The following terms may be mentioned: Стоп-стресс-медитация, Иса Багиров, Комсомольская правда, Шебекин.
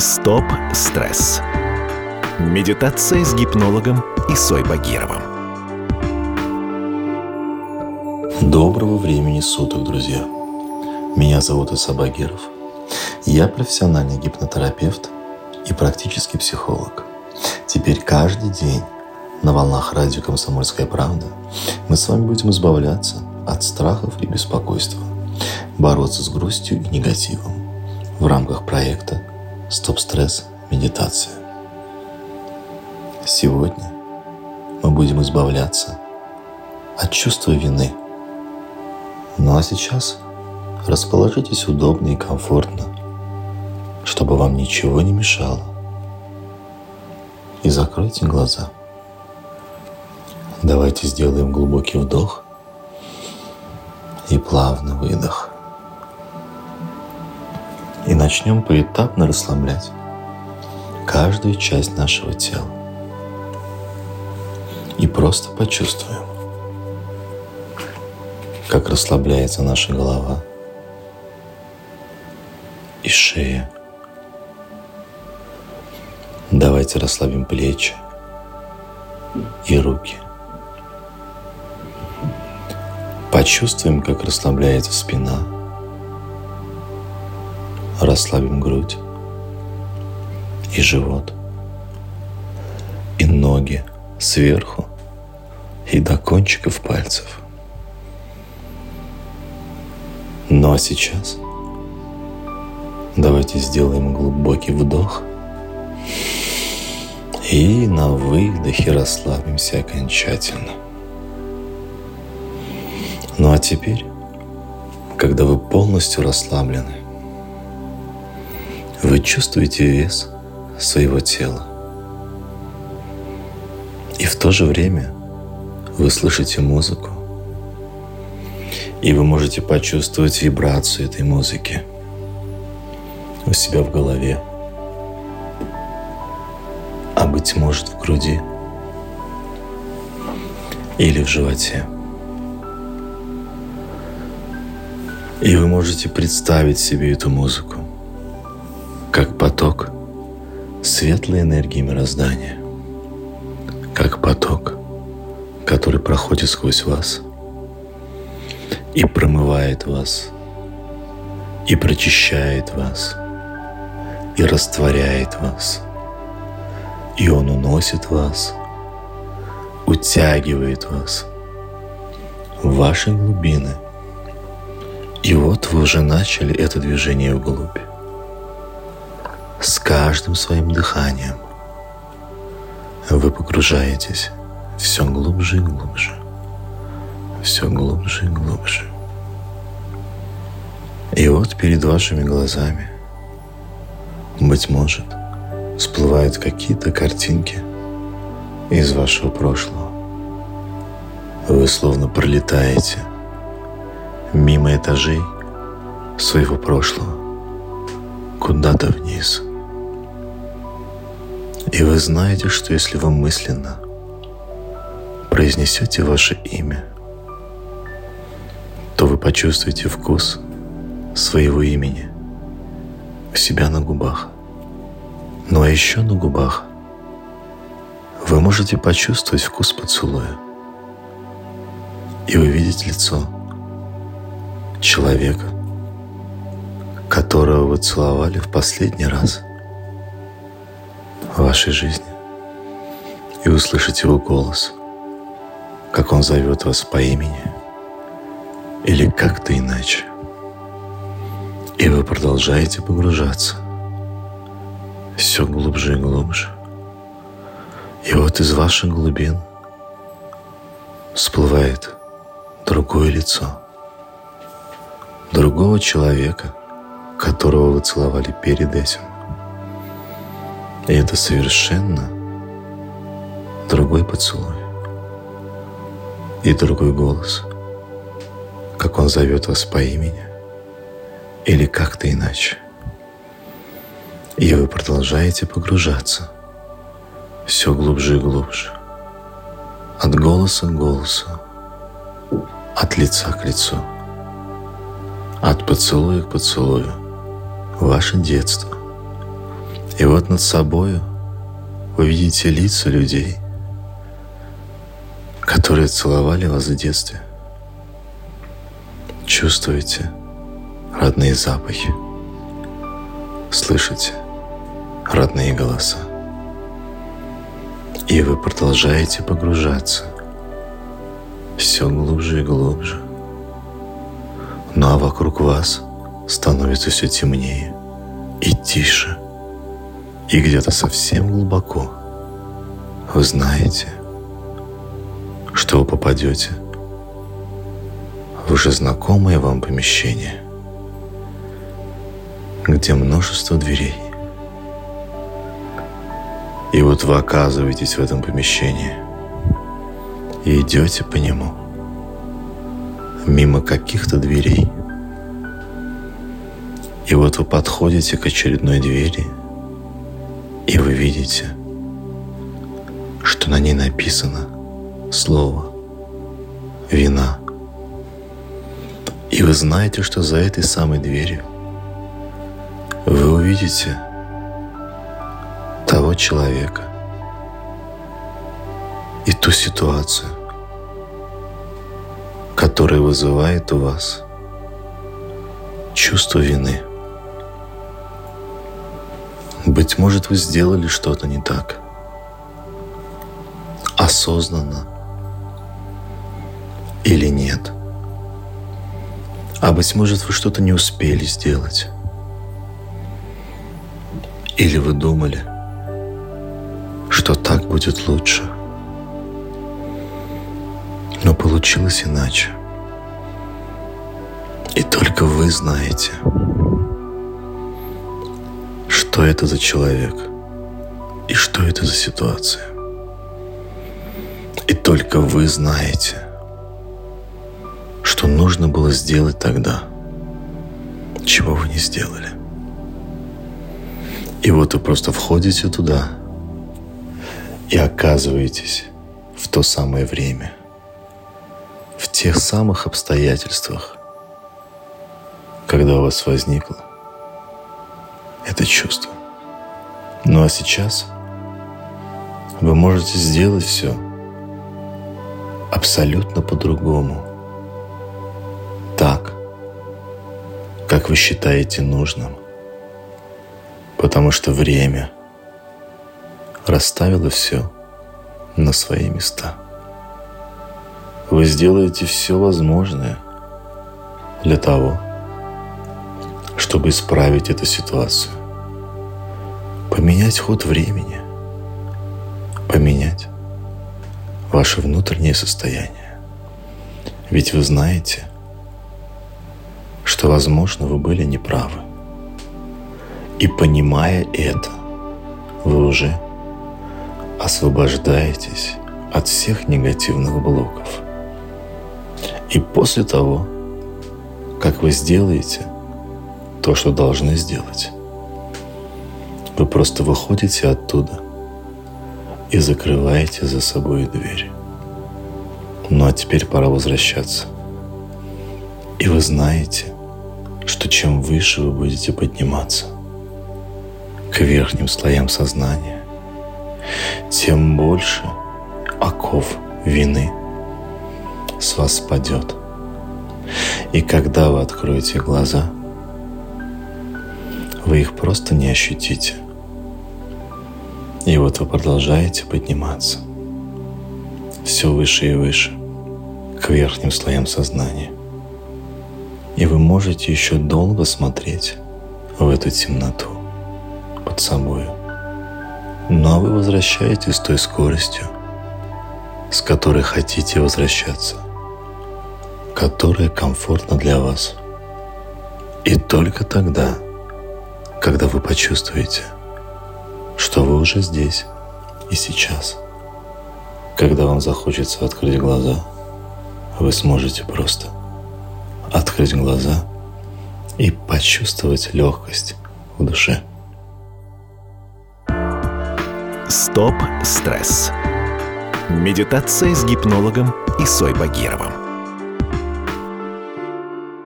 «Стоп-стресс». Медитация с гипнологом Исой Багировым. Доброго времени суток, друзья. Меня зовут Иса Багиров. Я профессиональный гипнотерапевт и практический психолог. Теперь каждый день на волнах радио «Комсомольская правда» мы с вами будем избавляться от страхов и беспокойства, бороться с грустью и негативом в рамках проекта «Стоп-стресс-медитация». Сегодня мы будем избавляться от чувства вины. Ну а сейчас расположитесь удобно и комфортно, чтобы вам ничего не мешало. И закройте глаза. Давайте сделаем глубокий вдох и плавный выдох. И начнем поэтапно расслаблять каждую часть нашего тела. И просто почувствуем, как расслабляется наша голова и шея. Давайте расслабим плечи и руки. Почувствуем, как расслабляется спина. Расслабим грудь и живот, и ноги сверху и до кончиков пальцев. Ну а сейчас давайте сделаем глубокий вдох и на выдохе расслабимся окончательно. Ну а теперь, когда вы полностью расслаблены, вы чувствуете вес своего тела. И в то же время вы слышите музыку. И вы можете почувствовать вибрацию этой музыки у себя в голове, а быть может в груди или в животе. И вы можете представить себе эту музыку как поток светлой энергии мироздания, как поток, который проходит сквозь вас и промывает вас, и прочищает вас, и растворяет вас, и он уносит вас, утягивает вас в ваши глубины. И вот вы уже начали это движение вглубь. С каждым своим дыханием вы погружаетесь все глубже и глубже, все глубже и глубже. И вот перед вашими глазами, быть может, всплывают какие-то картинки из вашего прошлого. Вы словно пролетаете мимо этажей своего прошлого, куда-то вниз. И вы знаете, что если вы мысленно произнесете ваше имя, то вы почувствуете вкус своего имени у себя на губах. Ну а еще на губах вы можете почувствовать вкус поцелуя и увидеть лицо человека, которого вы целовали в последний раз в вашей жизни, и услышать его голос, как он зовет вас по имени или как-то иначе. И вы продолжаете погружаться все глубже и глубже. И вот из ваших глубин всплывает другое лицо, другого человека, которого вы целовали перед этим. И это совершенно другой поцелуй и другой голос, как он зовет вас по имени или как-то иначе. И вы продолжаете погружаться все глубже и глубже, от голоса к голосу, от лица к лицу, от поцелуя к поцелую, ваше детство, И вот над собою вы видите лица людей, которые целовали вас в детстве. Чувствуете родные запахи, слышите родные голоса. И вы продолжаете погружаться все глубже и глубже. Ну а вокруг вас становится все темнее и тише. И где-то совсем глубоко вы знаете, что вы попадете в уже знакомое вам помещение, где множество дверей. И вот вы оказываетесь в этом помещении и идете по нему, мимо каких-то дверей. И вот вы подходите к очередной двери, и вы видите, что на ней написано слово «вина». И вы знаете, что за этой самой дверью вы увидите того человека и ту ситуацию, которая вызывает у вас чувство вины. Быть может, вы сделали что-то не так, осознанно или нет. А быть может, вы что-то не успели сделать. Или вы думали, что так будет лучше. Но получилось иначе. И только вы знаете, что это за человек и что это за ситуация. И только вы знаете, что нужно было сделать тогда, чего вы не сделали. И вот вы просто входите туда и оказываетесь в то самое время, в тех самых обстоятельствах, когда у вас возникло это чувство. Ну а сейчас вы можете сделать все абсолютно по-другому, так, как вы считаете нужным, потому что время расставило все на свои места. Вы сделаете все возможное для того, чтобы исправить эту ситуацию, поменять ход времени, поменять ваше внутреннее состояние. Ведь вы знаете, что, возможно, вы были неправы. И понимая это, вы уже освобождаетесь от всех негативных блоков. И после того, как вы сделаете то, что должны сделать, вы просто выходите оттуда и закрываете за собой дверь. Ну а теперь пора возвращаться. И вы знаете, что чем выше вы будете подниматься к верхним слоям сознания, тем больше оков вины с вас спадет. И когда вы откроете глаза, вы их просто не ощутите. И вот вы продолжаете подниматься все выше и выше к верхним слоям сознания. И вы можете еще долго смотреть в эту темноту под собой. Но вы возвращаетесь с той скоростью, с которой хотите возвращаться, которая комфортна для вас. И только тогда, когда вы почувствуете, что вы уже здесь и сейчас, когда вам захочется открыть глаза, вы сможете просто открыть глаза и почувствовать легкость в душе. Стоп-стресс. Медитация с гипнологом Исой Багировым.